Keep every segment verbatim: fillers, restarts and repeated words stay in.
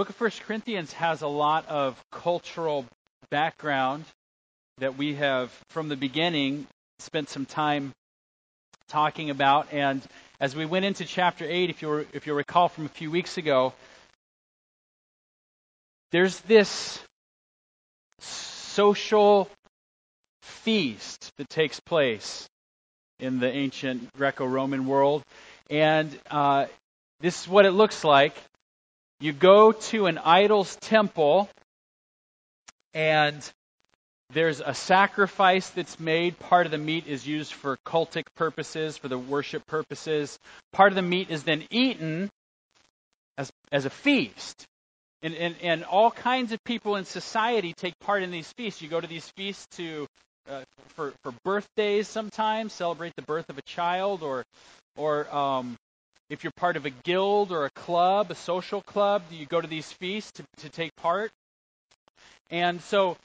book of First Corinthians has a lot of cultural background that we have, from the beginning, spent some time talking about. And as we went into chapter eight, if you'll if you'll recall from a few weeks ago, there's this social feast that takes place in the ancient Greco-Roman world. And uh, this is what it looks like. You go to an idol's temple, and there's a sacrifice that's made. Part of the meat is used for cultic purposes, for the worship purposes. Part of the meat is then eaten as as a feast. And, and, and all kinds of people in society take part in these feasts. You go to these feasts to uh, for, for birthdays sometimes, celebrate the birth of a child, or or um, if you're part of a guild or a club, a social club, you go to these feasts to, to take part. And so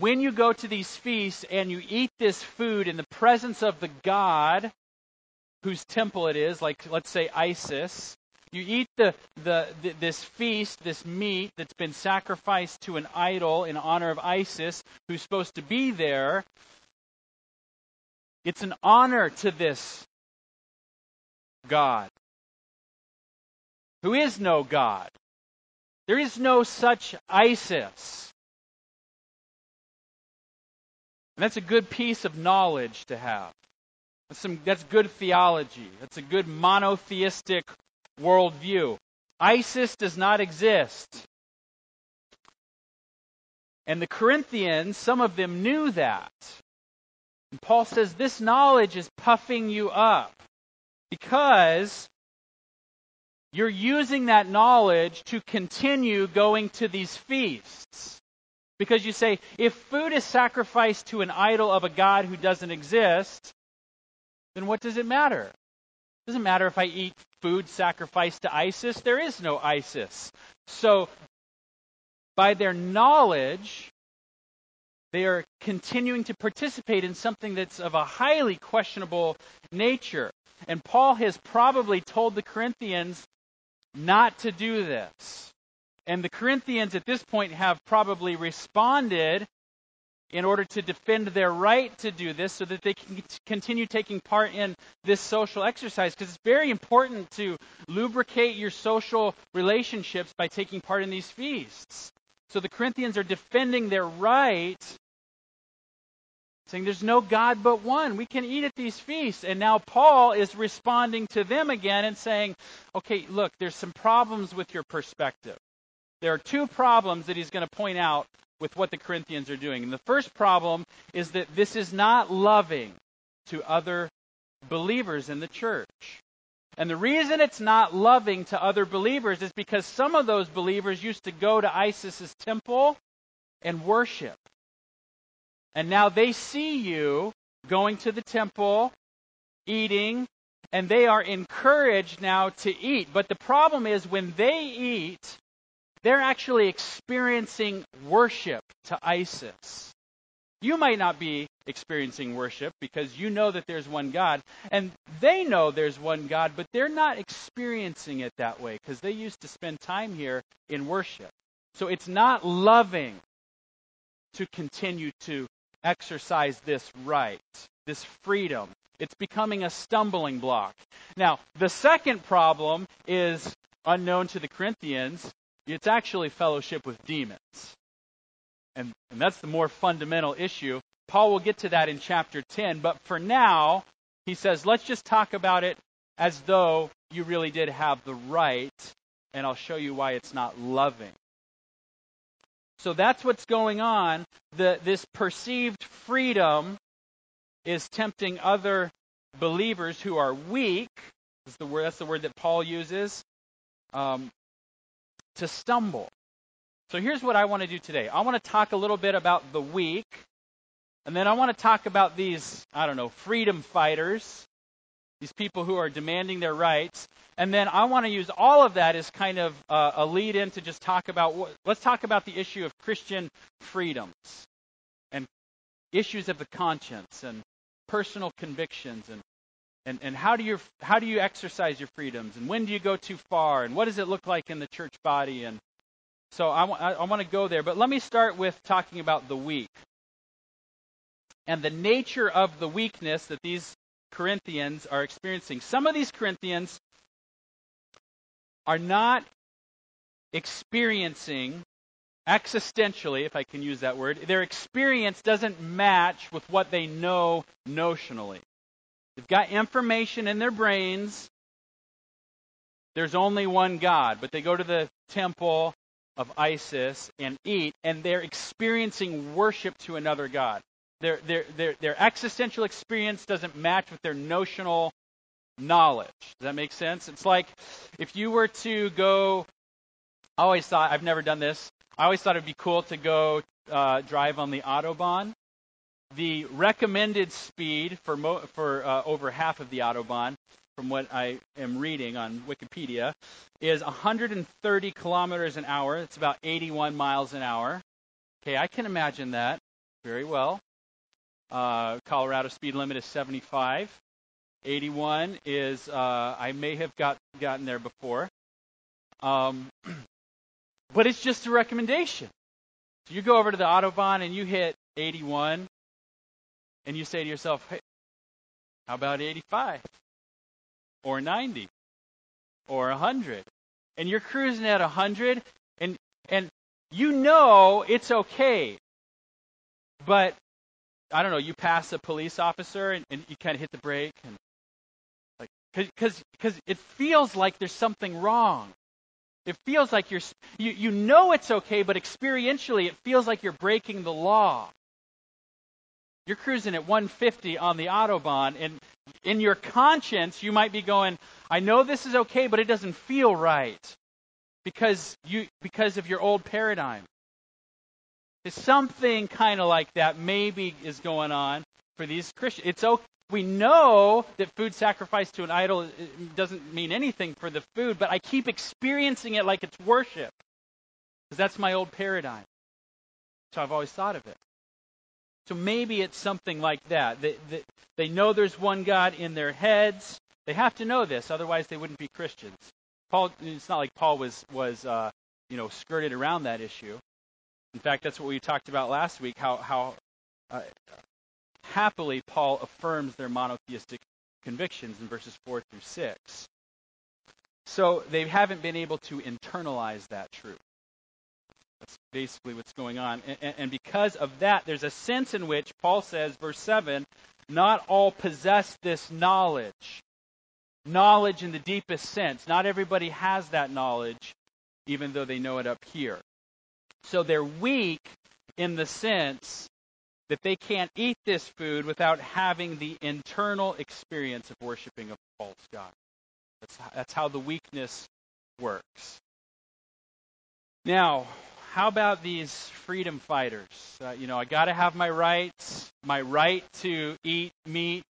when you go to these feasts and you eat this food in the presence of the god whose temple it is, like let's say Isis, you eat the, the, the this feast, this meat that's been sacrificed to an idol in honor of Isis, who's supposed to be there. It's an honor to this god, who is no god. There is no such Isis. And that's a good piece of knowledge to have. That's some, that's good theology. That's a good monotheistic worldview. Isis does not exist. And the Corinthians, some of them knew that. And Paul says, this knowledge is puffing you up, because you're using that knowledge to continue going to these feasts. Because you say, if food is sacrificed to an idol of a god who doesn't exist, then what does it matter? It doesn't matter if I eat food sacrificed to Isis. There is no Isis. So, by their knowledge, they are continuing to participate in something that's of a highly questionable nature. And Paul has probably told the Corinthians not to do this. And the Corinthians at this point have probably responded in order to defend their right to do this, so that they can continue taking part in this social exercise. Because it's very important to lubricate your social relationships by taking part in these feasts. So the Corinthians are defending their right, saying there's no God but one. We can eat at these feasts. And now Paul is responding to them again and saying, okay, look, there's some problems with your perspective. There are two problems that he's going to point out with what the Corinthians are doing. And the first problem is that this is not loving to other believers in the church. And the reason it's not loving to other believers is because some of those believers used to go to Isis's temple and worship. And now they see you going to the temple, eating, and they are encouraged now to eat. But the problem is, when they eat, they're actually experiencing worship to Isis. You might not be experiencing worship because you know that there's one God, and they know there's one God, but they're not experiencing it that way because they used to spend time here in worship. So it's not loving to continue to exercise this right, this freedom. It's becoming a stumbling block. Now, the second problem is unknown to the Corinthians. It's actually fellowship with demons. And, and that's the more fundamental issue. Paul will get to that in chapter ten. But for now, he says, let's just talk about it as though you really did have the right. And I'll show you why it's not loving. So that's what's going on. The, this perceived freedom is tempting other believers who are weak. That's the word, that's the word that Paul uses. Um, to stumble. So here's what I want to do today. I want to talk a little bit about the weak, and then I want to talk about these, I don't know, freedom fighters, these people who are demanding their rights, and then I want to use all of that as kind of uh, a lead-in to just talk about, what, let's talk about the issue of Christian freedoms, and issues of the conscience, and personal convictions, and And, and how do you how do you exercise your freedoms? And when do you go too far? And what does it look like in the church body? And So I, w- I want to go there, but let me start with talking about the weak and the nature of the weakness that these Corinthians are experiencing. Some of these Corinthians are not experiencing existentially, if I can use that word, their experience doesn't match with what they know notionally. They've got information in their brains. There's only one God, but they go to the temple of Isis and eat, and they're experiencing worship to another God. Their, their, their, their existential experience doesn't match with their notional knowledge. Does that make sense? It's like if you were to go, I always thought, I've never done this, I always thought it would be cool to go uh, drive on the Autobahn. The recommended speed for mo- for uh, over half of the Autobahn, from what I am reading on Wikipedia, is one hundred thirty kilometers an hour. It's about eighty-one miles an hour. Okay, I can imagine that very well. Uh, Colorado speed limit is seventy-five. eighty-one is, uh, I may have got gotten there before. Um, but it's just a recommendation. So you go over to the Autobahn and you hit eighty-one, and you say to yourself, hey, how about eighty-five? Or ninety? Or one hundred? And you're cruising at one hundred, and and you know it's okay, but I don't know, you pass a police officer, and, and you kind of hit the brake, and like, because because it feels like there's something wrong. It feels like you're, you, you know it's okay, but experientially it feels like you're breaking the law. You're cruising at one fifty on the Autobahn, and in your conscience you might be going, I know this is okay, but it doesn't feel right because you because of your old paradigm. Something kind of like that maybe is going on for these Christians. It's okay. We know that food sacrificed to an idol doesn't mean anything for the food, but I keep experiencing it like it's worship because that's my old paradigm. So I've always thought of it. So maybe it's something like that. They, they, they know there's one God in their heads. They have to know this, otherwise they wouldn't be Christians. Paul, it's not like Paul was was uh, you know skirted around that issue. In fact, that's what we talked about last week, how, how uh, happily Paul affirms their monotheistic convictions in verses four through six. So they haven't been able to internalize that truth. That's basically what's going on. And, and because of that, there's a sense in which Paul says, verse seven, not all possess this knowledge. Knowledge in the deepest sense. Not everybody has that knowledge, even though they know it up here. So they're weak in the sense that they can't eat this food without having the internal experience of worshiping a false god. That's, that's how the weakness works. Now, how about these freedom fighters? Uh, you know, I got to have my rights, my right to eat meat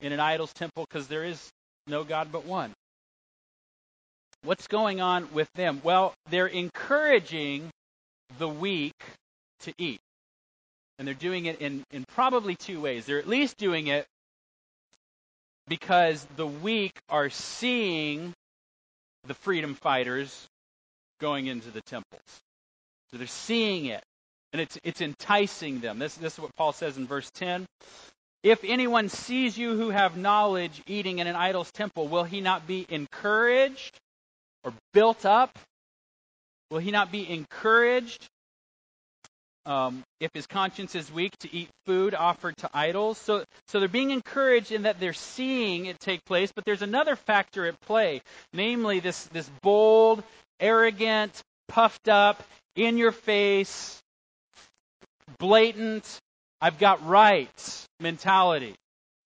in an idol's temple because there is no God but one. What's going on with them? Well, they're encouraging the weak to eat. And they're doing it in, in probably two ways. They're at least doing it because the weak are seeing the freedom fighters going into the temples. So they're seeing it. And it's it's enticing them. This, this is what Paul says in verse ten. If anyone sees you who have knowledge eating in an idol's temple, will he not be encouraged or built up? Will he not be encouraged um, if his conscience is weak to eat food offered to idols? So, so they're being encouraged in that they're seeing it take place, but there's another factor at play, namely this, this bold, arrogant, puffed up, in-your-face, blatant, I've got rights mentality.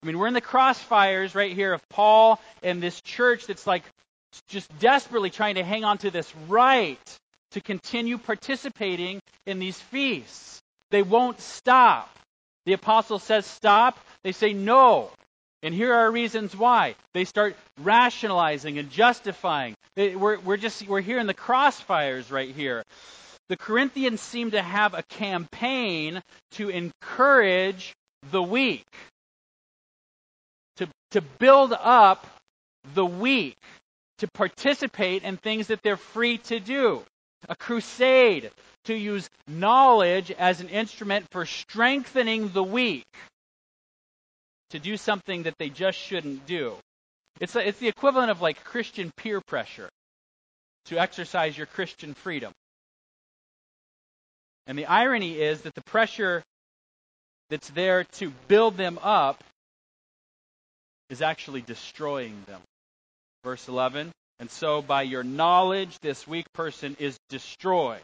I mean, we're in the crossfires right here of Paul and this church that's like just desperately trying to hang on to this right to continue participating in these feasts. They won't stop. The apostle says stop. They say no. And here are reasons why. They start rationalizing and justifying. They, we're, we're, just, we're here in the crossfires right here. The Corinthians seem to have a campaign to encourage the weak. To, to build up the weak. To participate in things that they're free to do. a crusade to use knowledge as an instrument for strengthening the weak to do something that they just shouldn't do. It's a, it's the equivalent of like Christian peer pressure to exercise your Christian freedom. And the irony is that the pressure that's there to build them up is actually destroying them. Verse eleven, and so by your knowledge this weak person is destroyed,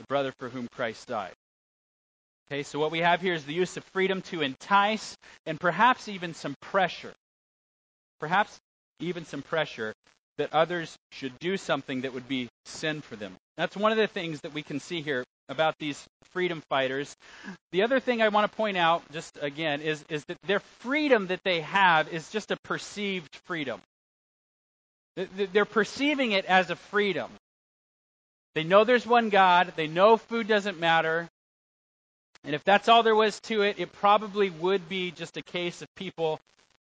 the brother for whom Christ died. Okay, so what we have here is the use of freedom to entice and perhaps even some pressure. Perhaps even some pressure that others should do something that would be sin for them. That's one of the things that we can see here about these freedom fighters. The other thing I want to point out, just again, is, is that their freedom that they have is just a perceived freedom. They're perceiving it as a freedom. They know there's one God. They know food doesn't matter. And if that's all there was to it, it probably would be just a case of people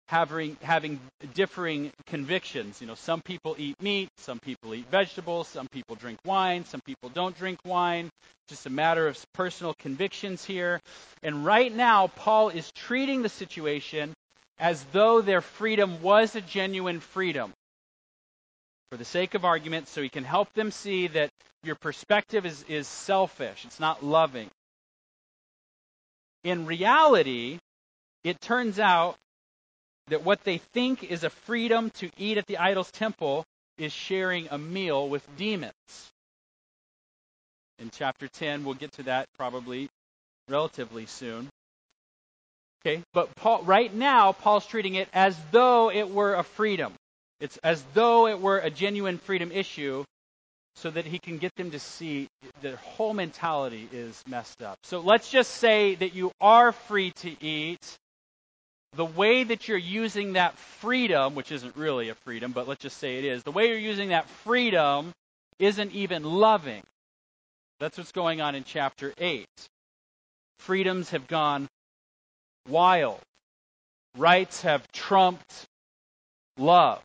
having having differing convictions. You know, some people eat meat, some people eat vegetables, some people drink wine, some people don't drink wine. Just a matter of personal convictions here. And right now, Paul is treating the situation as though their freedom was a genuine freedom, for the sake of argument, so he can help them see that your perspective is, is selfish. It's not loving. In reality, it turns out that what they think is a freedom to eat at the idol's temple is sharing a meal with demons. In chapter ten, we'll get to that probably relatively soon. Okay, but Paul, right now, Paul's treating it as though it were a freedom. It's as though it were a genuine freedom issue, so that he can get them to see their whole mentality is messed up. So let's just say that you are free to eat. The way that you're using that freedom, which isn't really a freedom, but let's just say it is, the way you're using that freedom isn't even loving. That's what's going on in chapter eight. Freedoms have gone wild. Rights have trumped love.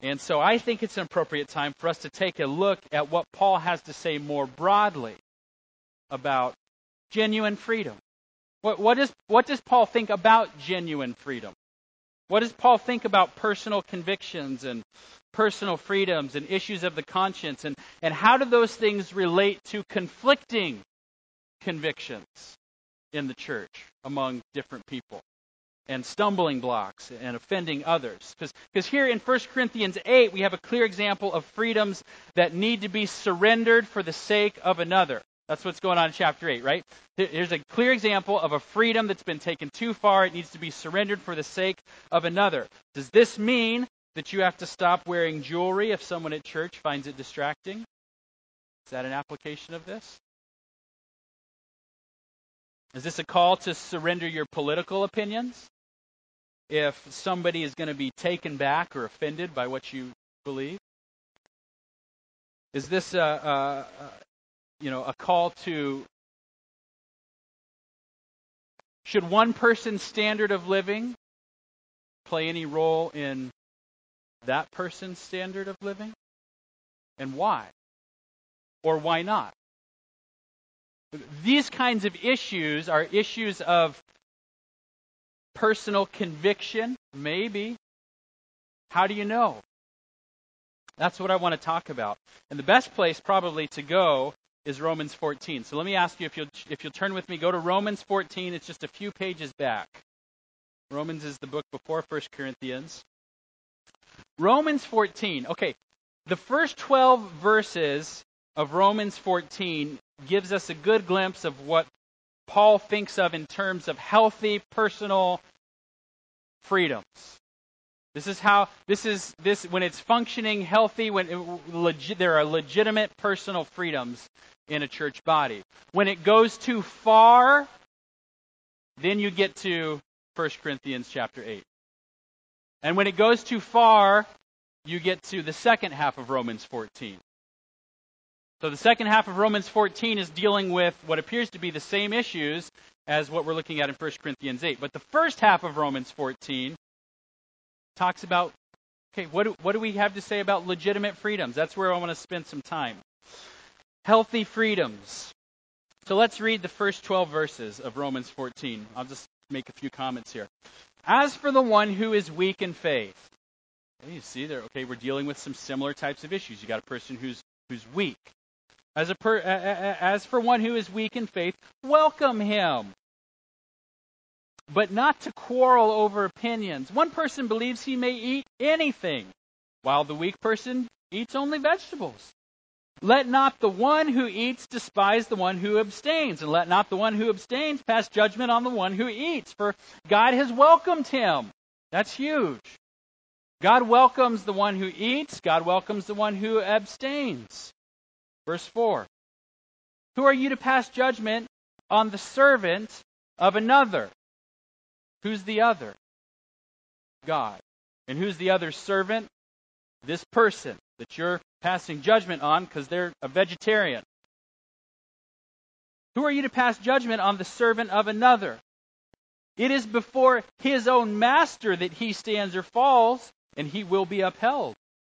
And so I think it's an appropriate time for us to take a look at what Paul has to say more broadly about genuine freedom. What, what, is, what does Paul think about genuine freedom? What does Paul think about personal convictions and personal freedoms and issues of the conscience? And, and how do those things relate to conflicting convictions in the church among different people, and stumbling blocks and offending others? Because here in First Corinthians eight, we have a clear example of freedoms that need to be surrendered for the sake of another. That's what's going on in chapter eight, right? Here's a clear example of a freedom that's been taken too far. It needs to be surrendered for the sake of another. Does this mean that you have to stop wearing jewelry if someone at church finds it distracting? Is that an application of this? Is this a call to surrender your political opinions if somebody is going to be taken back or offended by what you believe? Is this a, a, a you know a call to, should one person's standard of living play any role in that person's standard of living, and why, or why not? These kinds of issues are issues of personal conviction, maybe. How do you know? That's what I want to talk about. And the best place probably to go is Romans fourteen. So let me ask you if you'll, if you'll turn with me, go to Romans fourteen. It's just a few pages back. Romans is the book before First Corinthians. Romans fourteen. Okay, the first twelve verses of Romans fourteen gives us a good glimpse of what Paul thinks of in terms of healthy personal freedoms. This is how this is this when it's functioning healthy. When it, legi- there are legitimate personal freedoms in a church body. When it goes too far, then you get to First Corinthians chapter eight. And when it goes too far, you get to the second half of Romans fourteen. So the second half of Romans fourteen is dealing with what appears to be the same issues as what we're looking at in First Corinthians eight. But the first half of Romans fourteen talks about Okay, what do, what do we have to say about legitimate freedoms? That's where I want to spend some time. Healthy freedoms. So let's read the first twelve verses of Romans fourteen. I'll just make a few comments here. As for the one who is weak in faith. You see there, okay, we're dealing with some similar types of issues. You got a person who's who's weak. As a per, as for one who is weak in faith, welcome him. But not to quarrel over opinions. One person believes he may eat anything, while the weak person eats only vegetables. Let not the one who eats despise the one who abstains, and let not the one who abstains pass judgment on the one who eats, for God has welcomed him. That's huge. God welcomes the one who eats. God welcomes the one who abstains. Verse four. Who are you to pass judgment on the servant of another? Who's the other? God. And who's the other servant? This person that you're passing judgment on because they're a vegetarian. Who are you to pass judgment on the servant of another? It is before his own master that he stands or falls, and he will be upheld,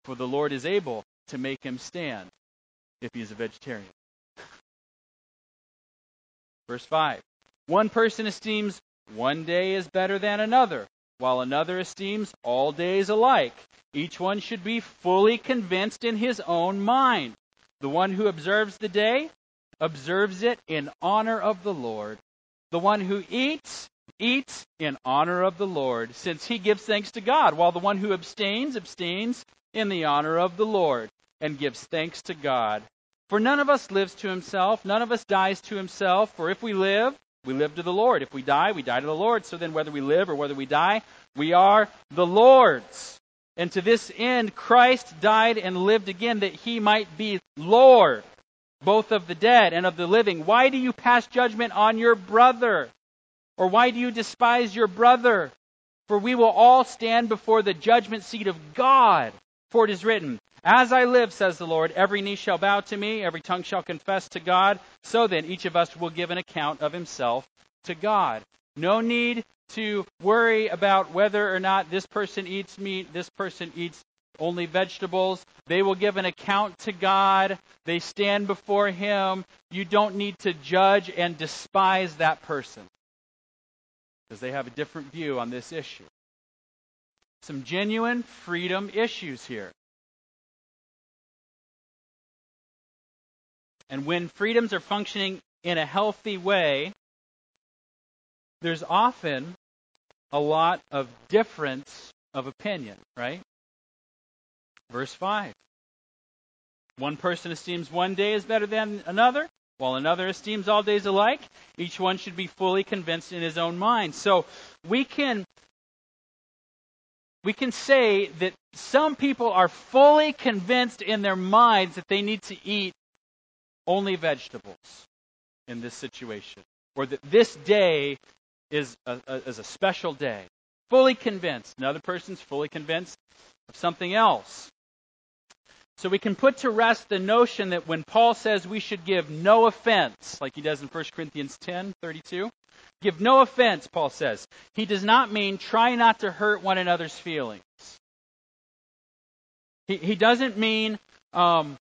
for the Lord is able to make him stand if he is a vegetarian. Verse five. One person esteems one day is better than another, while another esteems all days alike. Each one should be fully convinced in his own mind. The one who observes the day observes it in honor of the Lord. The one who eats, eats in honor of the Lord, since he gives thanks to God, while the one who abstains, abstains in the honor of the Lord, and gives thanks to God. For none of us lives to himself, none of us dies to himself, for if we live, we live to the Lord. If we die, we die to the Lord. So then whether we live or whether we die, we are the Lord's. And to this end, Christ died and lived again that he might be Lord, both of the dead and of the living. Why do you pass judgment on your brother? Or why do you despise your brother? For we will all stand before the judgment seat of God. For it is written, as I live, says the Lord, every knee shall bow to me, every tongue shall confess to God. So then each of us will give an account of himself to God. No need to worry about whether or not this person eats meat, this person eats only vegetables. They will give an account to God. They stand before him. You don't need to judge and despise that person, because they have a different view on this issue. Some genuine freedom issues here. And when freedoms are functioning in a healthy way, there's often a lot of difference of opinion, right? Verse five. One person esteems one day is better than another, while another esteems all days alike. Each one should be fully convinced in his own mind. So we can we can say that some people are fully convinced in their minds that they need to eat only vegetables in this situation, or that this day is a, a, is a special day. Fully convinced. Another person's fully convinced of something else. So we can put to rest the notion that when Paul says we should give no offense, like he does in First Corinthians ten thirty-two, give no offense, Paul says, he does not mean try not to hurt one another's feelings. He, he doesn't mean um,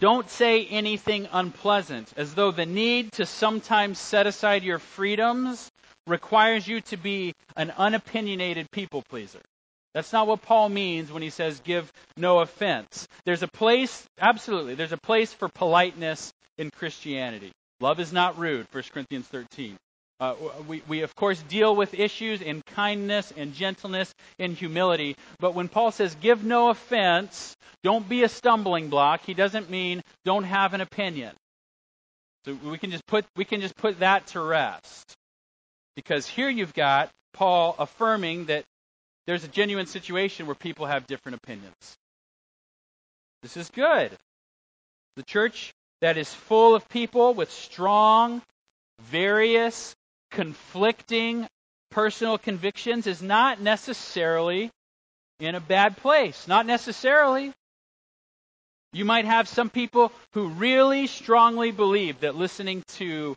don't say anything unpleasant, as though the need to sometimes set aside your freedoms requires you to be an unopinionated people pleaser. That's not what Paul means when he says give no offense. There's a place, absolutely, there's a place for politeness in Christianity. Love is not rude, First Corinthians thirteen. Uh, we, we, of course, deal with issues in kindness and gentleness and humility. But when Paul says give no offense, don't be a stumbling block, he doesn't mean don't have an opinion. So we can just put, we can just put that to rest. Because here you've got Paul affirming that there's a genuine situation where people have different opinions. This is good. The church that is full of people with strong, various, conflicting personal convictions is not necessarily in a bad place. Not necessarily. You might have some people who really strongly believe that listening to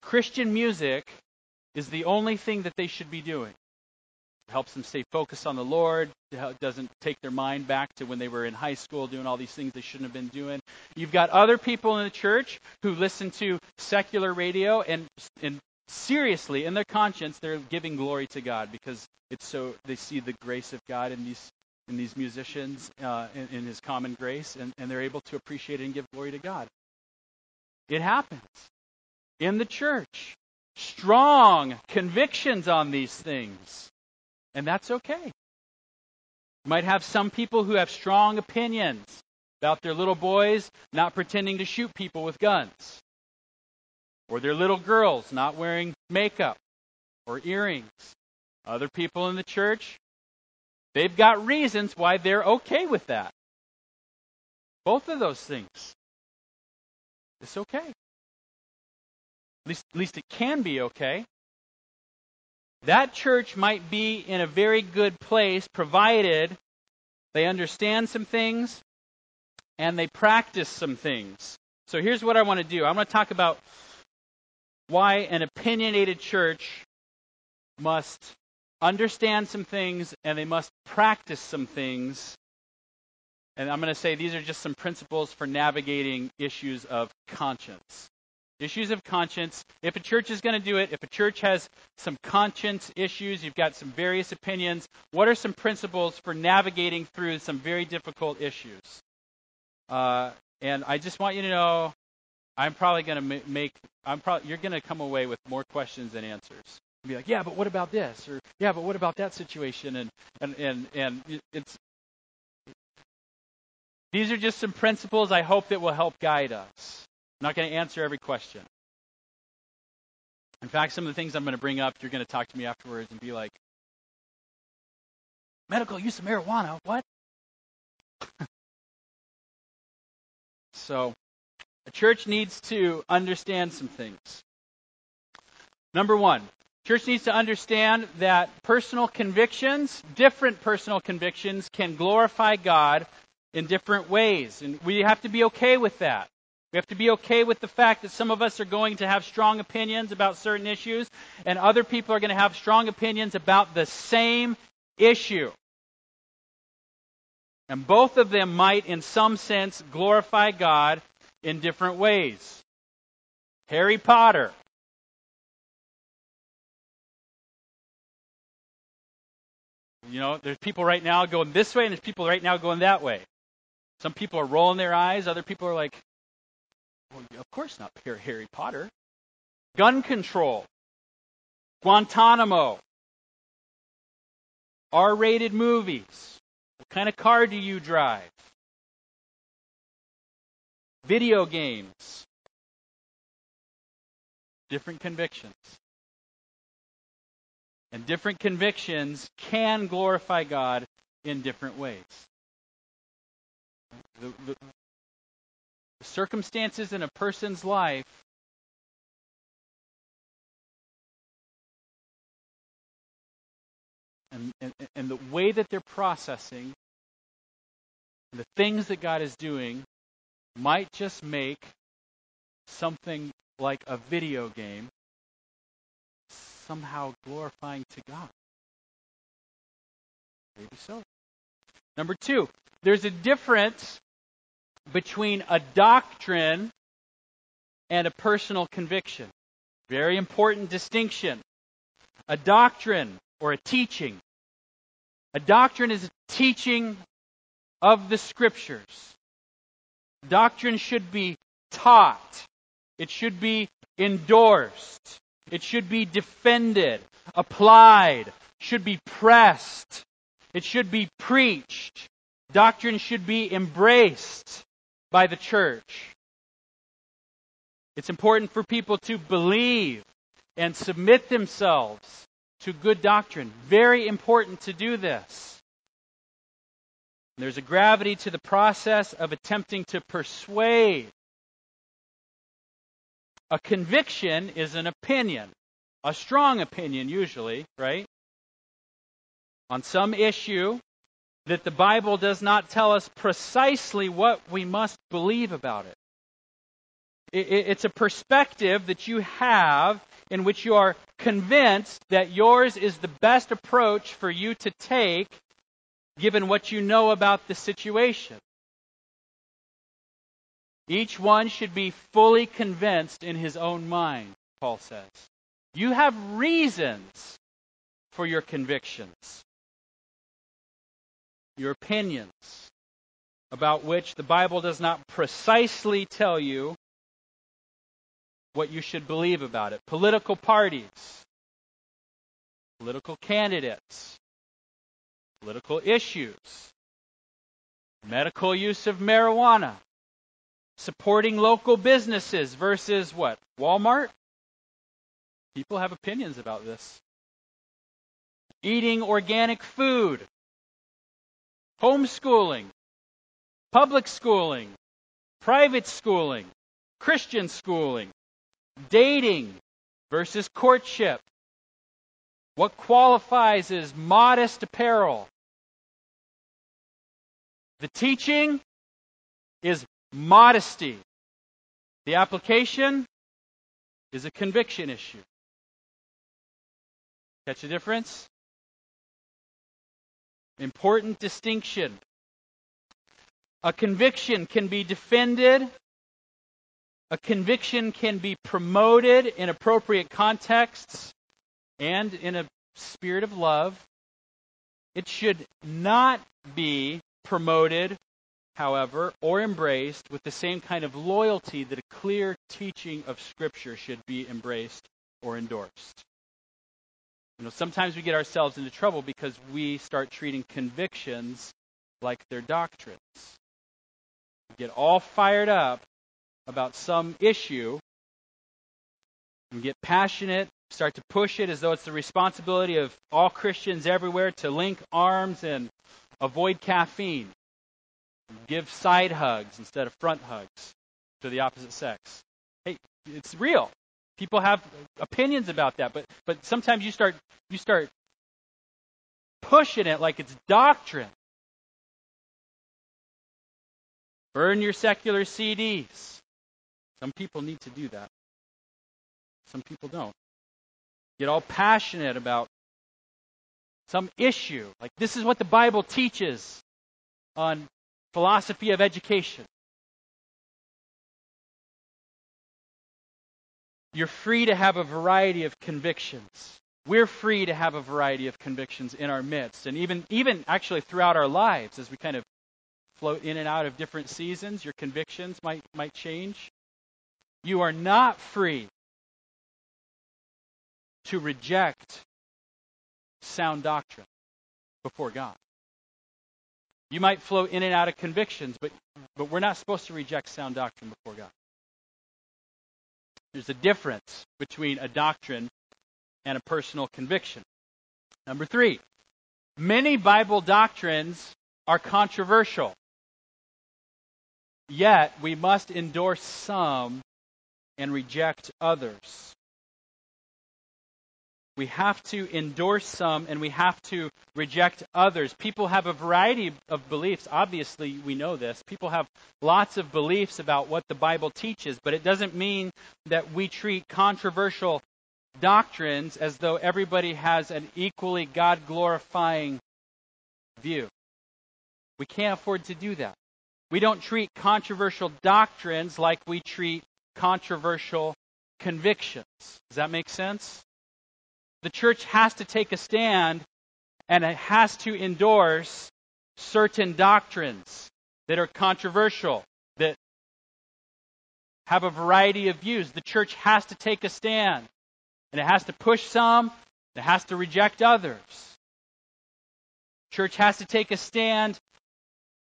Christian music is the only thing that they should be doing. helps them stay focused on the Lord, doesn't take their mind back to when they were in high school doing all these things they shouldn't have been doing. You've got other people in the church who listen to secular radio and and seriously, in their conscience, they're giving glory to God because it's so they see the grace of God in these in these musicians, uh, in, in his common grace, and, and they're able to appreciate it and give glory to God. It happens in the church. Strong convictions on these things. And that's okay. You might have some people who have strong opinions about their little boys not pretending to shoot people with guns. Or their little girls not wearing makeup or earrings. Other people in the church, they've got reasons why they're okay with that. Both of those things. It's okay. At least, at least it can be okay. That church might be in a very good place provided they understand some things and they practice some things. So here's what I want to do. I want to talk about why an opinionated church must understand some things and they must practice some things. And I'm going to say these are just some principles for navigating issues of conscience. Issues of conscience. If a church is going to do it, if a church has some conscience issues, you've got some various opinions, what are some principles for navigating through some very difficult issues? Uh, and I just want you to know, I'm probably going to make, I'm probably, you're going to come away with more questions than answers. You'll be like, yeah, but what about this? Or, yeah, but what about that situation? And, and, and, and it's, these are just some principles I hope that will help guide us. I'm not going to answer every question. In fact, some of the things I'm going to bring up, you're going to talk to me afterwards and be like, medical use of marijuana, what? So, a church needs to understand some things. Number one, church needs to understand that personal convictions, different personal convictions, can glorify God in different ways. And we have to be okay with that. We have to be okay with the fact that some of us are going to have strong opinions about certain issues, and other people are going to have strong opinions about the same issue. And both of them might, in some sense, glorify God in different ways. Harry Potter. You know, there's people right now going this way, and there's people right now going that way. Some people are rolling their eyes, other people are like, well, of course not Harry Potter. Gun control. Guantanamo. R-rated movies. What kind of car do you drive? Video games. Different convictions. And different convictions can glorify God in different ways. The, the, The circumstances in a person's life and, and, and the way that they're processing and the things that God is doing might just make something like a video game somehow glorifying to God. Maybe so. Number two, there's a difference between a doctrine and a personal conviction. Very important distinction. A doctrine or a teaching. A doctrine is a teaching of the Scriptures. Doctrine should be taught. It should be endorsed. It should be defended, applied, should be pressed. It should be preached. Doctrine should be embraced by the church. It's important for people to believe and submit themselves to good doctrine. Very important to do this. There's a gravity to the process of attempting to persuade. A conviction is an opinion, a strong opinion usually, right? On some issue that the Bible does not tell us precisely what we must believe about it. It's a perspective that you have in which you are convinced that yours is the best approach for you to take given what you know about the situation. Each one should be fully convinced in his own mind, Paul says. You have reasons for your convictions, your opinions, about which the Bible does not precisely tell you what you should believe about it. Political parties, political candidates, political issues, medical use of marijuana, supporting local businesses versus what? Walmart? People have opinions about this. Eating organic food, homeschooling, public schooling, private schooling, Christian schooling, dating versus courtship, what qualifies as modest apparel. The teaching is modesty. The application is a conviction issue. Catch the difference? Important distinction. A conviction can be defended. A conviction can be promoted in appropriate contexts and in a spirit of love. It should not be promoted, however, or embraced with the same kind of loyalty that a clear teaching of Scripture should be embraced or endorsed. You know, sometimes we get ourselves into trouble because we start treating convictions like they're doctrines. We get all fired up about some issue and get passionate, start to push it as though it's the responsibility of all Christians everywhere to link arms and avoid caffeine. Give side hugs instead of front hugs to the opposite sex. Hey, it's real. People have opinions about that, but but sometimes you start you start pushing it like it's doctrine. Burn your secular C Ds. Some people need to do that. Some people don't. Get all passionate about some issue. Like, this is what the Bible teaches on philosophy of education. You're free to have a variety of convictions. We're free to have a variety of convictions in our midst, and even even actually throughout our lives, as we kind of float in and out of different seasons, your convictions might might change. You are not free to reject sound doctrine before God. You might float in and out of convictions, but, but we're not supposed to reject sound doctrine before God. There's a difference between a doctrine and a personal conviction. Number three, many Bible doctrines are controversial, yet we must endorse some and reject others. We have to endorse some and we have to reject others. People have a variety of beliefs. Obviously, we know this. People have lots of beliefs about what the Bible teaches, but it doesn't mean that we treat controversial doctrines as though everybody has an equally God-glorifying view. We can't afford to do that. We don't treat controversial doctrines like we treat controversial convictions. Does that make sense? The church has to take a stand, and it has to endorse certain doctrines that are controversial, that have a variety of views. The church has to take a stand, and it has to push some, and it has to reject others. The church has to take a stand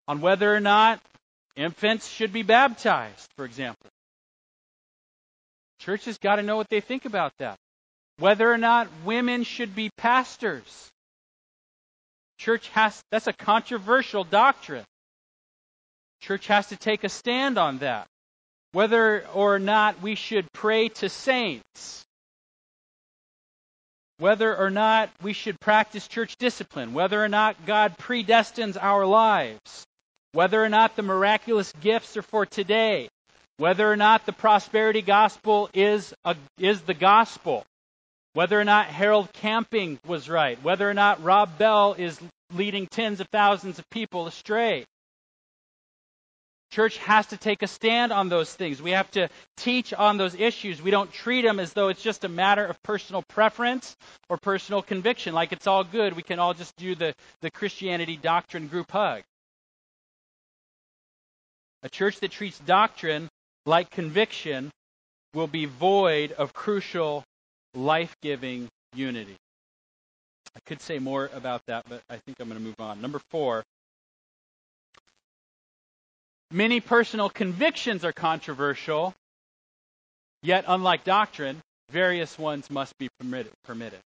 on whether or not infants should be baptized, for example. The church has got to know what they think about that. Whether or not women should be pastors. Church has, that's a controversial doctrine. Church has to take a stand on that. Whether or not we should pray to saints. Whether or not we should practice church discipline. Whether or not God predestines our lives. Whether or not the miraculous gifts are for today. whether or not the prosperity gospel is a, is the gospel, whether or not Harold Camping was right, whether or not Rob Bell is leading tens of thousands of people astray. Church has to take a stand on those things. We have to teach on those issues. We don't treat them as though it's just a matter of personal preference or personal conviction, like it's all good. We can all just do the, the Christianity doctrine group hug. A church that treats doctrine like conviction will be void of crucial, life-giving unity. I could say more about that, but I think I'm going to move on. Number four. Many personal convictions are controversial, yet unlike doctrine, various ones must be permitted. permitted.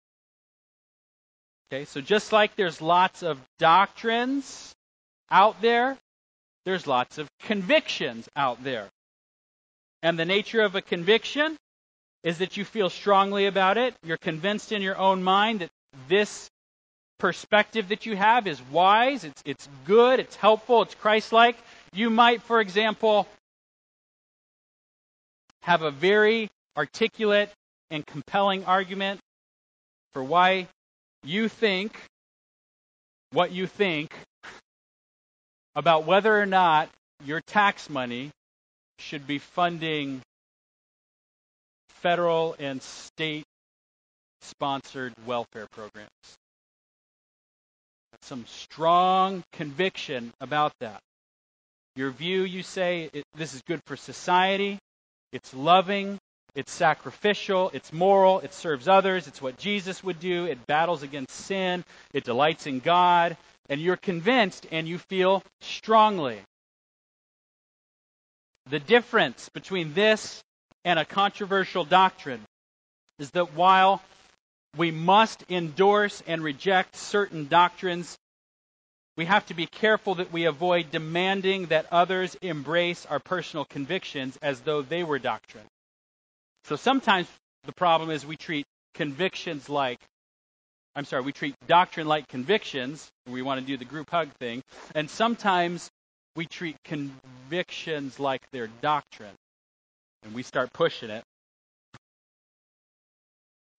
Okay, so just like there's lots of doctrines out there, there's lots of convictions out there. And the nature of a conviction is that you feel strongly about it. You're convinced in your own mind that this perspective that you have is wise, it's, it's good, it's helpful, it's Christ-like. You might, for example, have a very articulate and compelling argument for why you think what you think about whether or not your tax money should be funding federal and state-sponsored welfare programs. Some strong conviction about that. Your view, you say, it, this is good for society, it's loving, it's sacrificial, it's moral, it serves others, it's what Jesus would do, it battles against sin, it delights in God, and you're convinced and you feel strongly. The difference between this and a controversial doctrine is that while we must endorse and reject certain doctrines, we have to be careful that we avoid demanding that others embrace our personal convictions as though they were doctrine. So sometimes the problem is we treat convictions like, I'm sorry, we treat doctrine like convictions. We want to do the group hug thing. And sometimes we treat convictions like they're doctrine. And we start pushing it.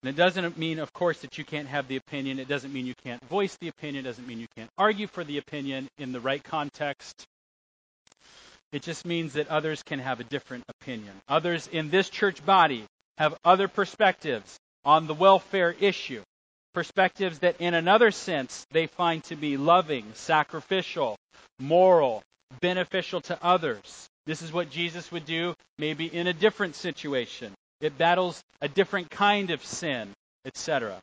And it doesn't mean, of course, that you can't have the opinion. It doesn't mean you can't voice the opinion. It doesn't mean you can't argue for the opinion in the right context. It just means that others can have a different opinion. Others in this church body have other perspectives on the welfare issue, perspectives that in another sense they find to be loving, sacrificial, moral, beneficial to others. This is what Jesus would do maybe in a different situation. It battles a different kind of sin, et cetera.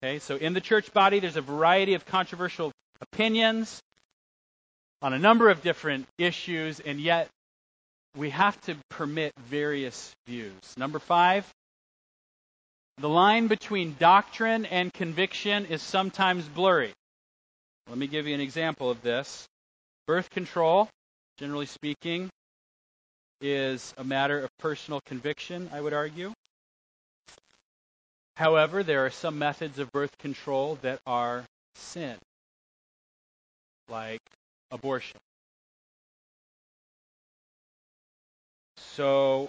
Okay, so in the church body, there's a variety of controversial opinions on a number of different issues, and yet we have to permit various views. Number five, the line between doctrine and conviction is sometimes blurry. Let me give you an example of this. Birth control, generally speaking, is a matter of personal conviction, I would argue. However, there are some methods of birth control that are sin, like abortion. So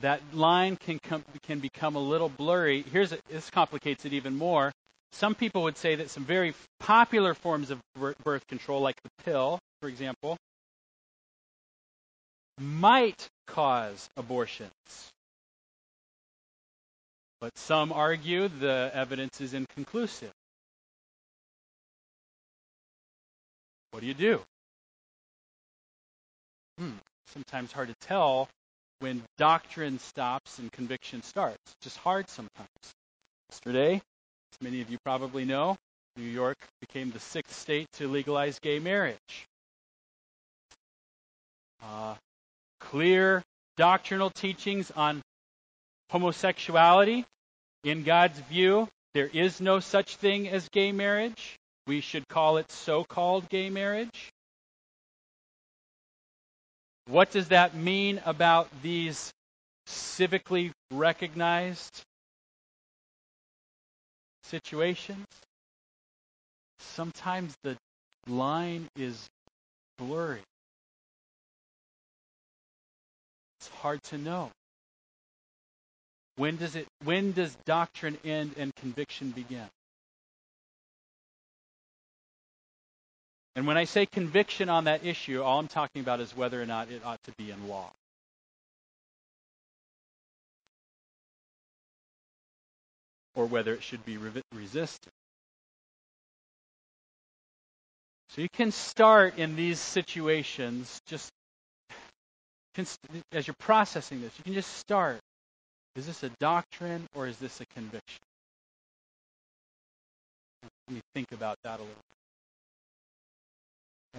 that line can come, can become a little blurry. Here's a, this complicates it even more. Some people would say that some very popular forms of birth control, like the pill, for example, might cause abortions. But some argue the evidence is inconclusive. What do you do? Hmm. Sometimes hard to tell when doctrine stops and conviction starts. It's just hard sometimes. Yesterday, as many of you probably know, New York became the sixth state to legalize gay marriage. Uh, clear doctrinal teachings on homosexuality. In God's view, there is no such thing as gay marriage. We should call it so-called gay marriage. What does that mean about these civically recognized situations? Sometimes the line is blurry. It's hard to know. When does it when does doctrine end and conviction begin? And when I say conviction on that issue, all I'm talking about is whether or not it ought to be in law. Or whether it should be re- resisted. So you can start in these situations, just as you're processing this, you can just start. Is this a doctrine or is this a conviction? Let me think about that a little bit.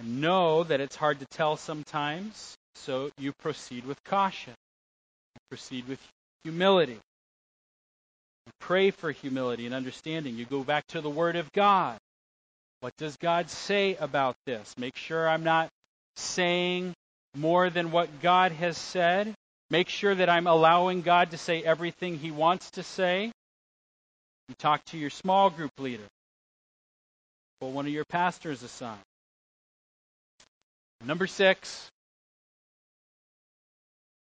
And know that it's hard to tell sometimes, so you proceed with caution. You proceed with humility. You pray for humility and understanding. You go back to the Word of God. What does God say about this? Make sure I'm not saying more than what God has said. Make sure that I'm allowing God to say everything He wants to say. You talk to your small group leader. Pull one of your pastors aside. Number six,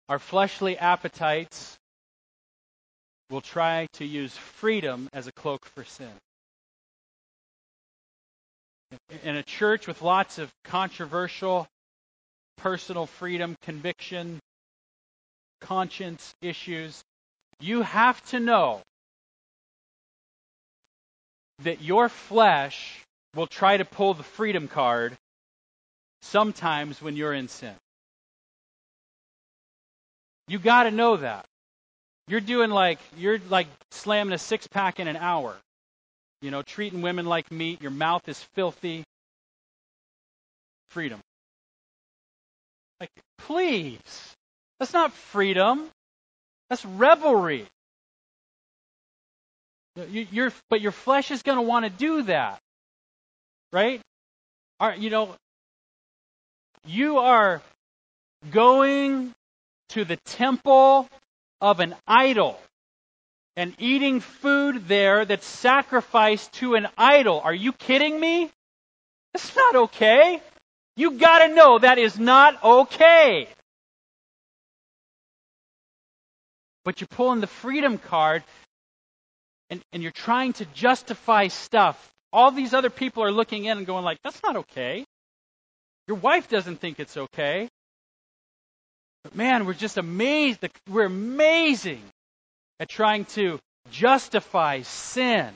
our fleshly appetites will try to use freedom as a cloak for sin. In a church with lots of controversial, personal freedom, conviction, conscience issues, you have to know that your flesh will try to pull the freedom card sometimes when you're in sin. You got to know that. You're doing like, you're like slamming a six-pack in an hour. You know, treating women like meat, your mouth is filthy. Freedom. Like, please. That's not freedom. That's revelry. You, you're, but your flesh is going to want to do that. Right? Are, you know, you are going to the temple of an idol and eating food there that's sacrificed to an idol. Are you kidding me? That's not okay. You got to know that is not okay. But you're pulling the freedom card, and, and you're trying to justify stuff. All these other people are looking in and going like, that's not okay. Your wife doesn't think it's okay. But man, we're just amazed. We're amazing at trying to justify sin.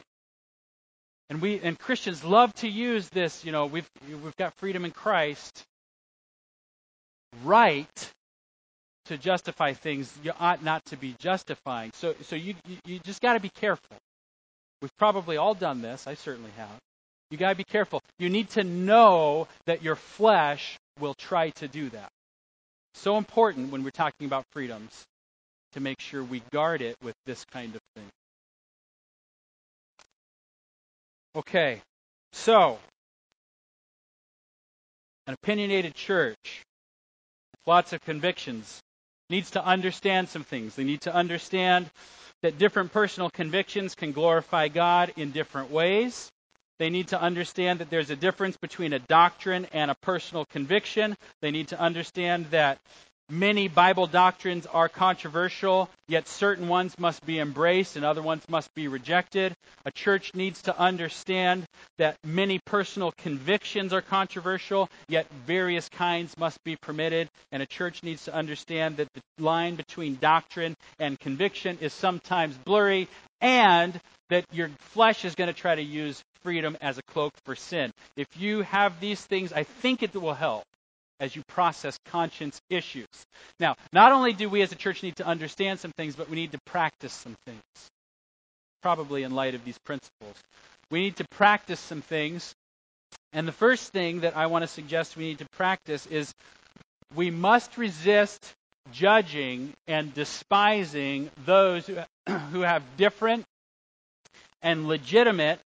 And we and Christians love to use this, you know, we've we've got freedom in Christ, right, to justify things you ought not to be justifying. So so you you, you just got to be careful. We've probably all done this. I certainly have. You got to be careful. You need to know that your flesh will try to do that. So important when we're talking about freedoms, to make sure we guard it with this kind of thing. Okay, so an opinionated church, lots of convictions, needs to understand some things. They need to understand that different personal convictions can glorify God in different ways. They need to understand that there's a difference between a doctrine and a personal conviction. They need to understand that many Bible doctrines are controversial, yet certain ones must be embraced and other ones must be rejected. A church needs to understand that many personal convictions are controversial, yet various kinds must be permitted. And a church needs to understand that the line between doctrine and conviction is sometimes blurry, and that your flesh is going to try to use freedom as a cloak for sin. If you have these things, I think it will help as you process conscience issues. Now, not only do we as a church need to understand some things, but we need to practice some things, probably in light of these principles. We need to practice some things, and the first thing that I want to suggest we need to practice is we must resist judging and despising those who have different and legitimate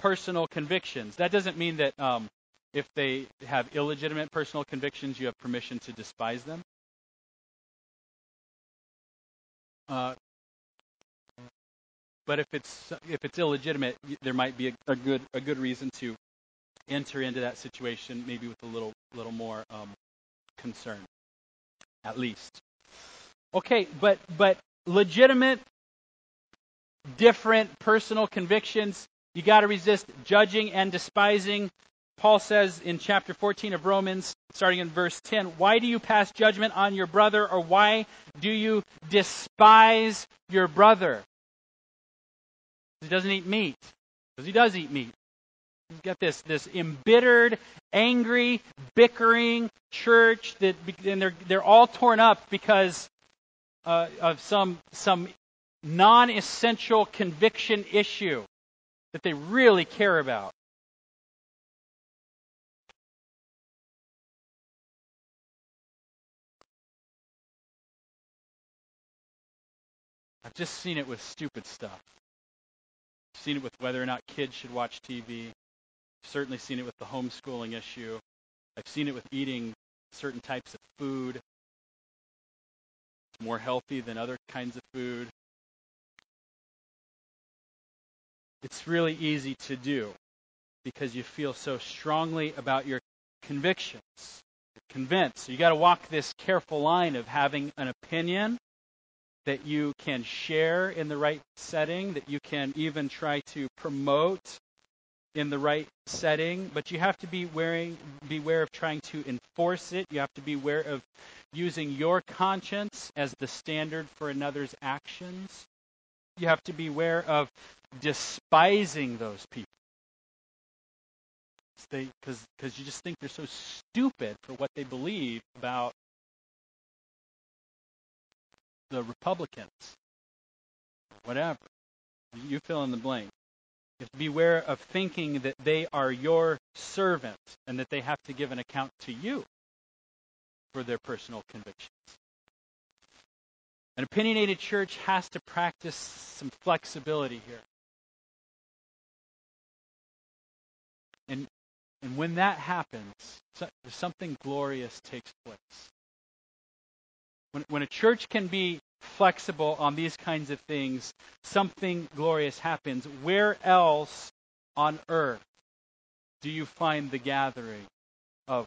personal convictions. That doesn't mean that um, if they have illegitimate personal convictions, you have permission to despise them. Uh, but if it's if it's illegitimate, there might be a, a good a good reason to enter into that situation maybe with a little little more um, concern, at least. Okay, but but legitimate, different personal convictions, you got to resist judging and despising. Paul says in chapter fourteen of Romans, starting in verse ten, why do you pass judgment on your brother, or why do you despise your brother? He doesn't eat meat, because he does eat meat. You've got this this embittered, angry, bickering church that, and they're they're all torn up because uh, of some some non-essential conviction issue that they really care about. I've just seen it with stupid stuff. I've seen it with whether or not kids should watch T V. I've certainly seen it with the homeschooling issue. I've seen it with eating certain types of food. It's more healthy than other kinds of food. It's really easy to do because you feel so strongly about your convictions. You're convinced. So you got to walk this careful line of having an opinion that you can share in the right setting, that you can even try to promote in the right setting, but you have to be wearing, beware of trying to enforce it. You have to be aware of using your conscience as the standard for another's actions. You have to beware of despising those people because because you just think they're so stupid for what they believe about the Republicans, whatever. You fill in the blank. You have to beware of thinking that they are your servant and that they have to give an account to you for their personal convictions. An opinionated church has to practice some flexibility here. And and when that happens, so, something glorious takes place. When, when a church can be flexible on these kinds of things, something glorious happens. Where else on earth do you find the gathering of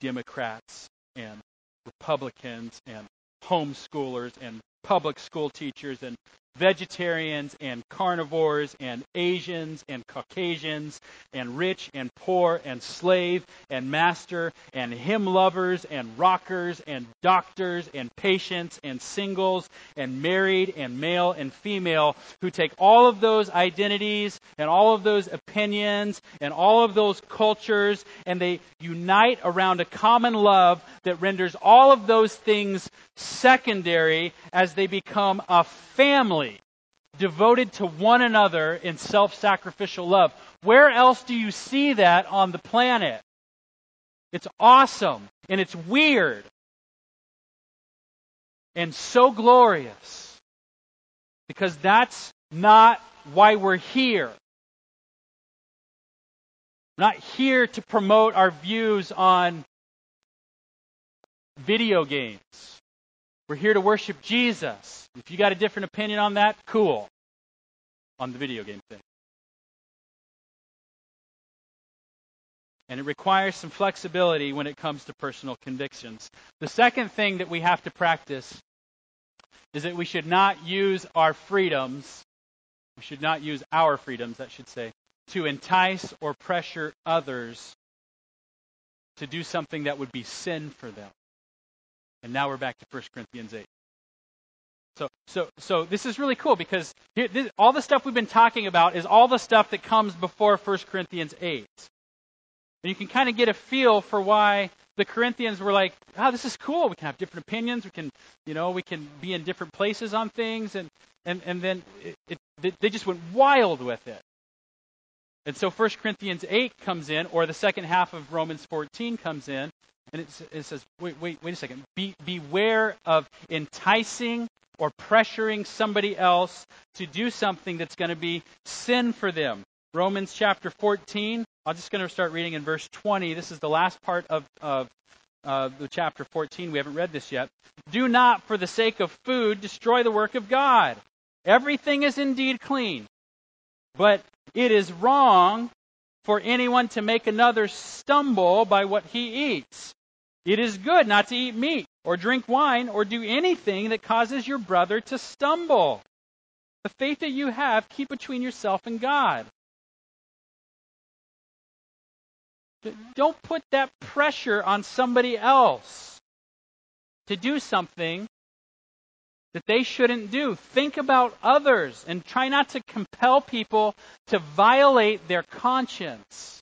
Democrats and Republicans and homeschoolers and public school teachers and vegetarians and carnivores and Asians and Caucasians and rich and poor and slave and master and hymn lovers and rockers and doctors and patients and singles and married and male and female, who take all of those identities and all of those opinions and all of those cultures, and they unite around a common love that renders all of those things secondary as they become a family devoted to one another in self-sacrificial love. Where else do you see that on the planet? It's awesome, and it's weird, and so glorious, because that's not why we're here. We're not here to promote our views on video games. We're here to worship Jesus. If you got a different opinion on that, cool. On the video game thing. And it requires some flexibility when it comes to personal convictions. The second thing that we have to practice is that we should not use our freedoms, we should not use our freedoms, that should say, to entice or pressure others to do something that would be sin for them. And now we're back to First Corinthians eight. So so, so this is really cool, because here, this, all the stuff we've been talking about is all the stuff that comes before First Corinthians eight. And you can kind of get a feel for why the Corinthians were like, oh, this is cool. We can have different opinions. We can, you know, we can be in different places on things. And, and, and then it, it, they just went wild with it. And so First Corinthians eight comes in, or the second half of Romans fourteen comes in. And it, it says, wait, wait, wait a second. Be, beware of enticing or pressuring somebody else to do something that's going to be sin for them. Romans chapter fourteen, I'm just going to start reading in verse twenty. This is the last part of, of uh, the chapter fourteen. We haven't read this yet. Do not, for the sake of food, destroy the work of God. Everything is indeed clean, but it is wrong for anyone to make another stumble by what he eats. It is good not to eat meat or drink wine or do anything that causes your brother to stumble. The faith that you have, keep between yourself and God. Don't put that pressure on somebody else to do something that they shouldn't do. Think about others and try not to compel people to violate their conscience.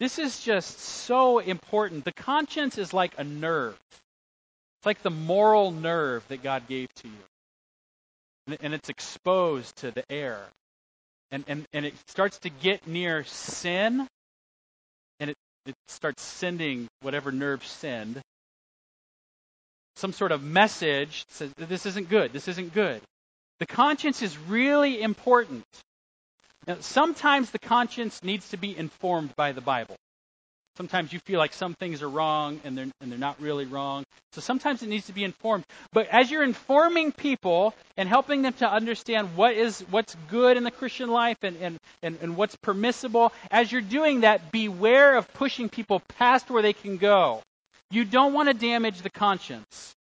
This is just so important. The conscience is like a nerve. It's like the moral nerve that God gave to you. And it's exposed to the air. And, and, and it starts to get near sin, and it, it starts sending whatever nerves send some sort of message that says, this isn't good, this isn't good. The conscience is really important. Now, sometimes the conscience needs to be informed by the Bible. Sometimes you feel like some things are wrong and they're, and they're not really wrong. So sometimes it needs to be informed. But as you're informing people and helping them to understand what is what's good in the Christian life and, and, and, and what's permissible, as you're doing that, beware of pushing people past where they can go. You don't want to damage the conscience.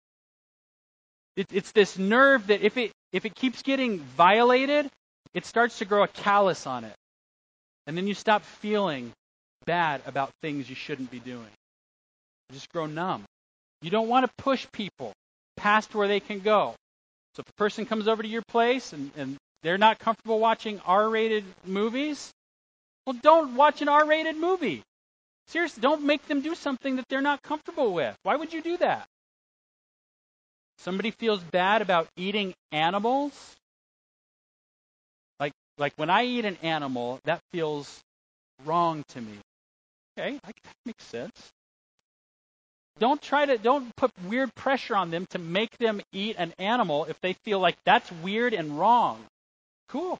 It, it's this nerve that if it if it keeps getting violated, it starts to grow a callus on it. And then you stop feeling bad about things you shouldn't be doing. You just grow numb. You don't want to push people past where they can go. So if a person comes over to your place and, and they're not comfortable watching R rated movies, well, don't watch an R rated movie. Seriously, don't make them do something that they're not comfortable with. Why would you do that? Somebody feels bad about eating animals. Like, like when I eat an animal, that feels wrong to me. Okay, that makes sense. Don't try to, don't put weird pressure on them to make them eat an animal if they feel like that's weird and wrong. Cool.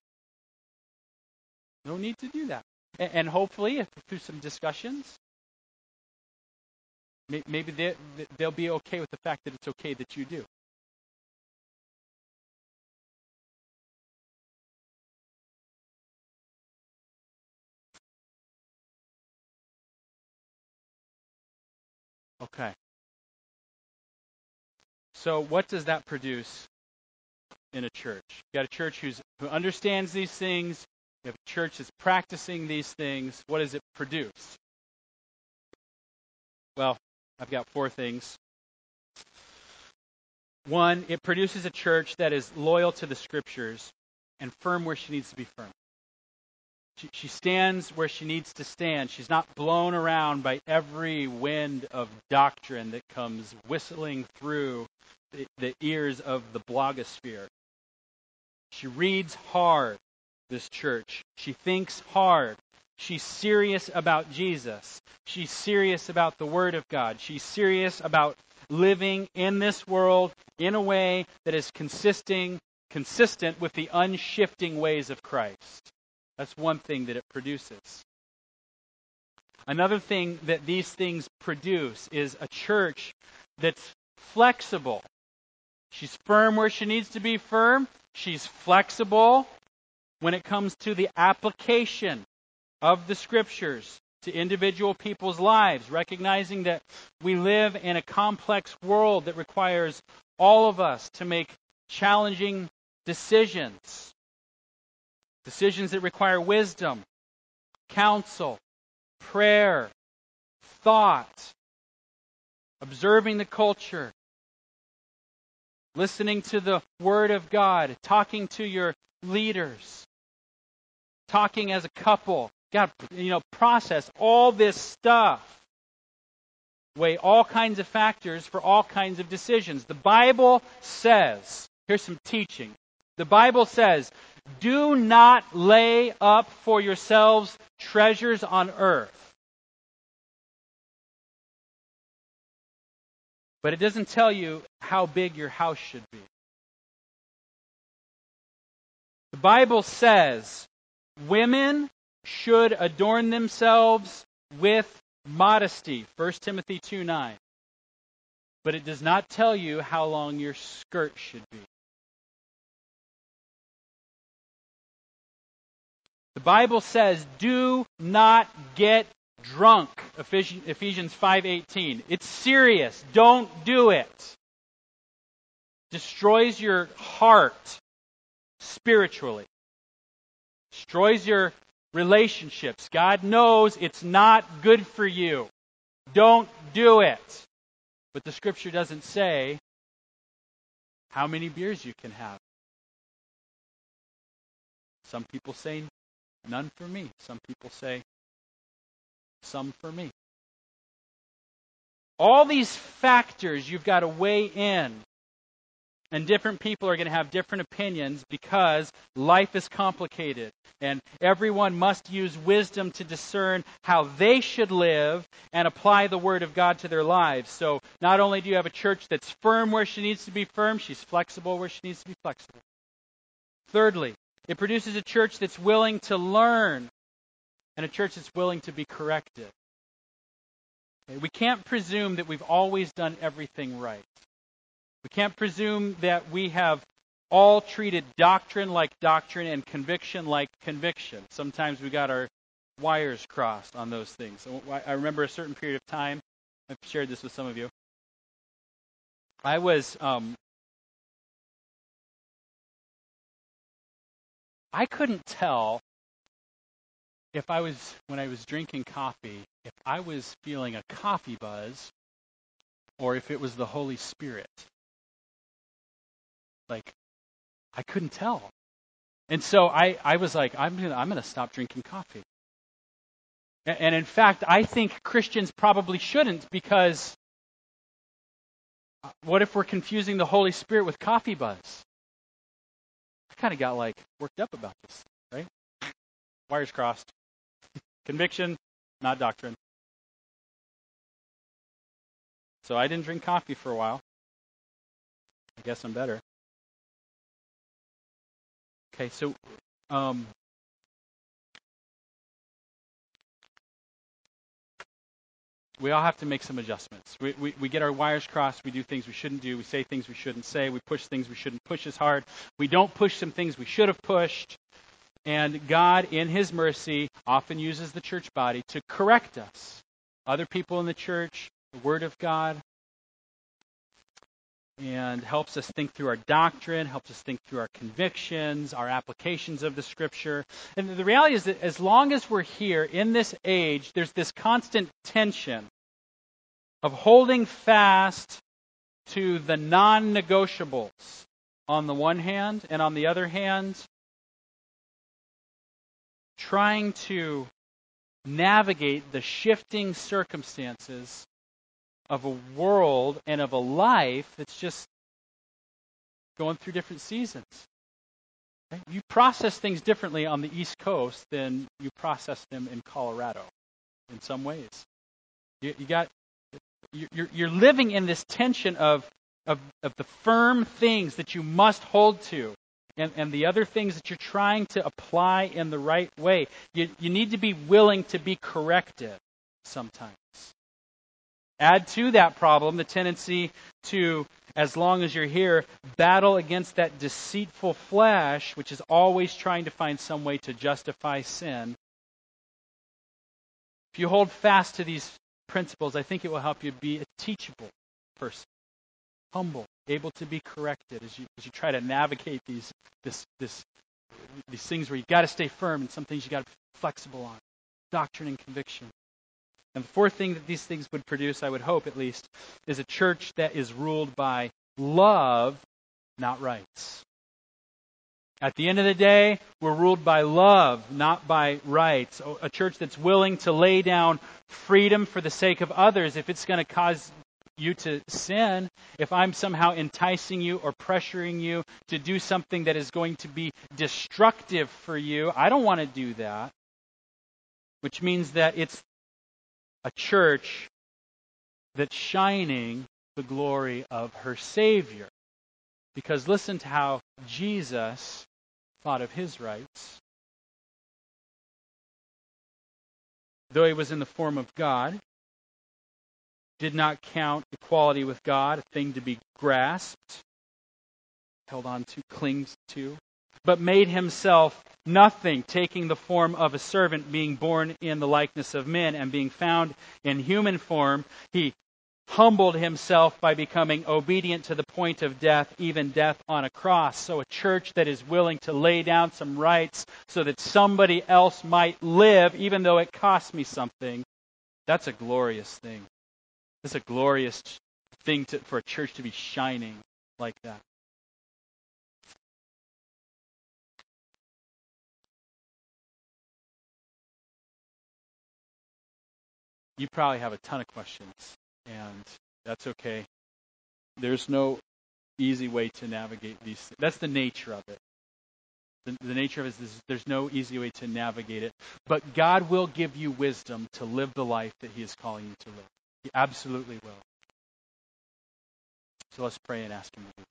No need to do that. And hopefully, if, through some discussions, maybe they, they'll be okay with the fact that it's okay that you do. Okay. So what does that produce in a church? You've got a church who's, who understands these things. If a church is practicing these things, what does it produce? Well, I've got four things. One, it produces a church that is loyal to the Scriptures and firm where she needs to be firm. She, she stands where she needs to stand. She's not blown around by every wind of doctrine that comes whistling through the, the ears of the blogosphere. She reads hard. This church. She thinks hard. She's serious about Jesus. She's serious about the Word of God. She's serious about living in this world in a way that is consisting, consistent with the unshifting ways of Christ. That's one thing that it produces. Another thing that these things produce is a church that's flexible. She's firm where she needs to be firm. She's flexible when it comes to the application of the Scriptures to individual people's lives, recognizing that we live in a complex world that requires all of us to make challenging decisions, decisions that require wisdom, counsel, prayer, thought, observing the culture, listening to the Word of God, talking to your leaders, talking as a couple. Got to, you know, process all this stuff. Weigh all kinds of factors for all kinds of decisions. The Bible says, here's some teaching. The Bible says, do not lay up for yourselves treasures on earth. But it doesn't tell you how big your house should be. The Bible says women should adorn themselves with modesty, First Timothy two nine. But it does not tell you how long your skirt should be. The Bible says, do not get drunk, Ephesians five eighteen. It's serious. Don't do it. Destroys your heart spiritually. Destroys your relationships. God knows it's not good for you. Don't do it. But the Scripture doesn't say how many beers you can have. Some people say none for me. Some people say some for me. All these factors you've got to weigh in. And different people are going to have different opinions because life is complicated. And everyone must use wisdom to discern how they should live and apply the Word of God to their lives. So not only do you have a church that's firm where she needs to be firm, she's flexible where she needs to be flexible. Thirdly, it produces a church that's willing to learn and a church that's willing to be corrected. We can't presume that we've always done everything right. We can't presume that we have all treated doctrine like doctrine and conviction like conviction. Sometimes we got our wires crossed on those things. I remember a certain period of time, I've shared this with some of you. I was, um, I couldn't tell if I was, when I was drinking coffee, if I was feeling a coffee buzz or if it was the Holy Spirit. Like, I couldn't tell. And so I, I was like, I'm gonna, I'm gonna stop drinking coffee. And, and in fact, I think Christians probably shouldn't, because what if we're confusing the Holy Spirit with coffee buzz? I kind of got like worked up about this, right? Wires crossed. Conviction, not doctrine. So I didn't drink coffee for a while. I guess I'm better. Okay, so um, we all have to make some adjustments. We, we we get our wires crossed. We do things we shouldn't do. We say things we shouldn't say. We push things we shouldn't push as hard. We don't push some things we should have pushed. And God, in His mercy, often uses the church body to correct us. Other people in the church, the Word of God. And helps us think through our doctrine, helps us think through our convictions, our applications of the Scripture. And the reality is that as long as we're here in this age, there's this constant tension of holding fast to the non-negotiables on the one hand, and on the other hand, trying to navigate the shifting circumstances of a world and of a life that's just going through different seasons. Okay? You process things differently on the East Coast than you process them in Colorado, in some ways. You, you got you're you're living in this tension of of of the firm things that you must hold to, and and the other things that you're trying to apply in the right way. You you need to be willing to be corrected sometimes. Add to that problem the tendency to, as long as you're here, battle against that deceitful flesh, which is always trying to find some way to justify sin. If you hold fast to these principles, I think it will help you be a teachable person, humble, able to be corrected as you as you try to navigate these this this these things where you've got to stay firm and some things you've got to be flexible on, doctrine and conviction. And the fourth thing that these things would produce, I would hope at least, is a church that is ruled by love, not rights. At the end of the day, we're ruled by love, not by rights. A church that's willing to lay down freedom for the sake of others if it's going to cause you to sin, if I'm somehow enticing you or pressuring you to do something that is going to be destructive for you, I don't want to do that. Which means that it's a church that's shining the glory of her Savior. Because listen to how Jesus thought of his rights. Though he was in the form of God, did not count equality with God a thing to be grasped, held on to, clings to, but made himself nothing, taking the form of a servant, being born in the likeness of men, and being found in human form, he humbled himself by becoming obedient to the point of death, even death on a cross. So a church that is willing to lay down some rights so that somebody else might live, even though it costs me something, that's a glorious thing. It's a glorious thing to, for a church to be shining like that. You probably have a ton of questions, and that's okay. There's no easy way to navigate these things. That's the nature of it. The, the nature of it is there's no easy way to navigate it. But God will give you wisdom to live the life that he is calling you to live. He absolutely will. So let's pray and ask him to do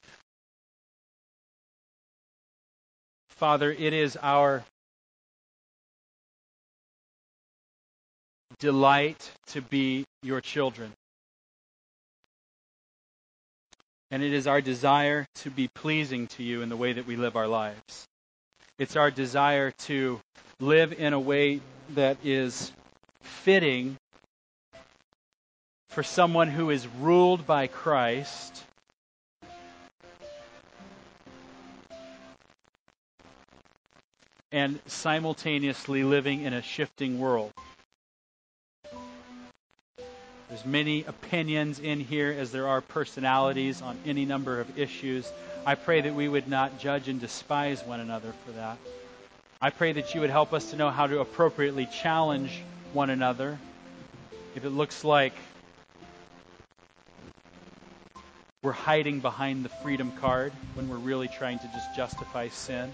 it. Father, it is our delight to be your children. And it is our desire to be pleasing to you in the way that we live our lives. It's our desire to live in a way that is fitting for someone who is ruled by Christ, and simultaneously living in a shifting world. There's many opinions in here as there are personalities on any number of issues. I pray that we would not judge and despise one another for that. I pray that you would help us to know how to appropriately challenge one another. If it looks like we're hiding behind the freedom card when we're really trying to just justify sin.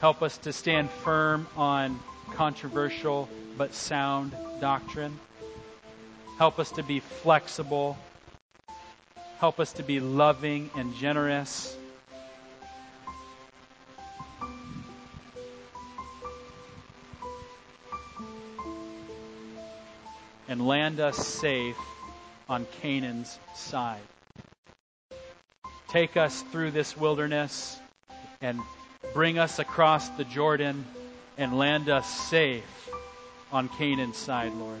Help us to stand firm on controversial but sound doctrine. Help us to be flexible. Help us to be loving and generous. And land us safe on Canaan's side. Take us through this wilderness and bring us across the Jordan and land us safe on Canaan's side, Lord.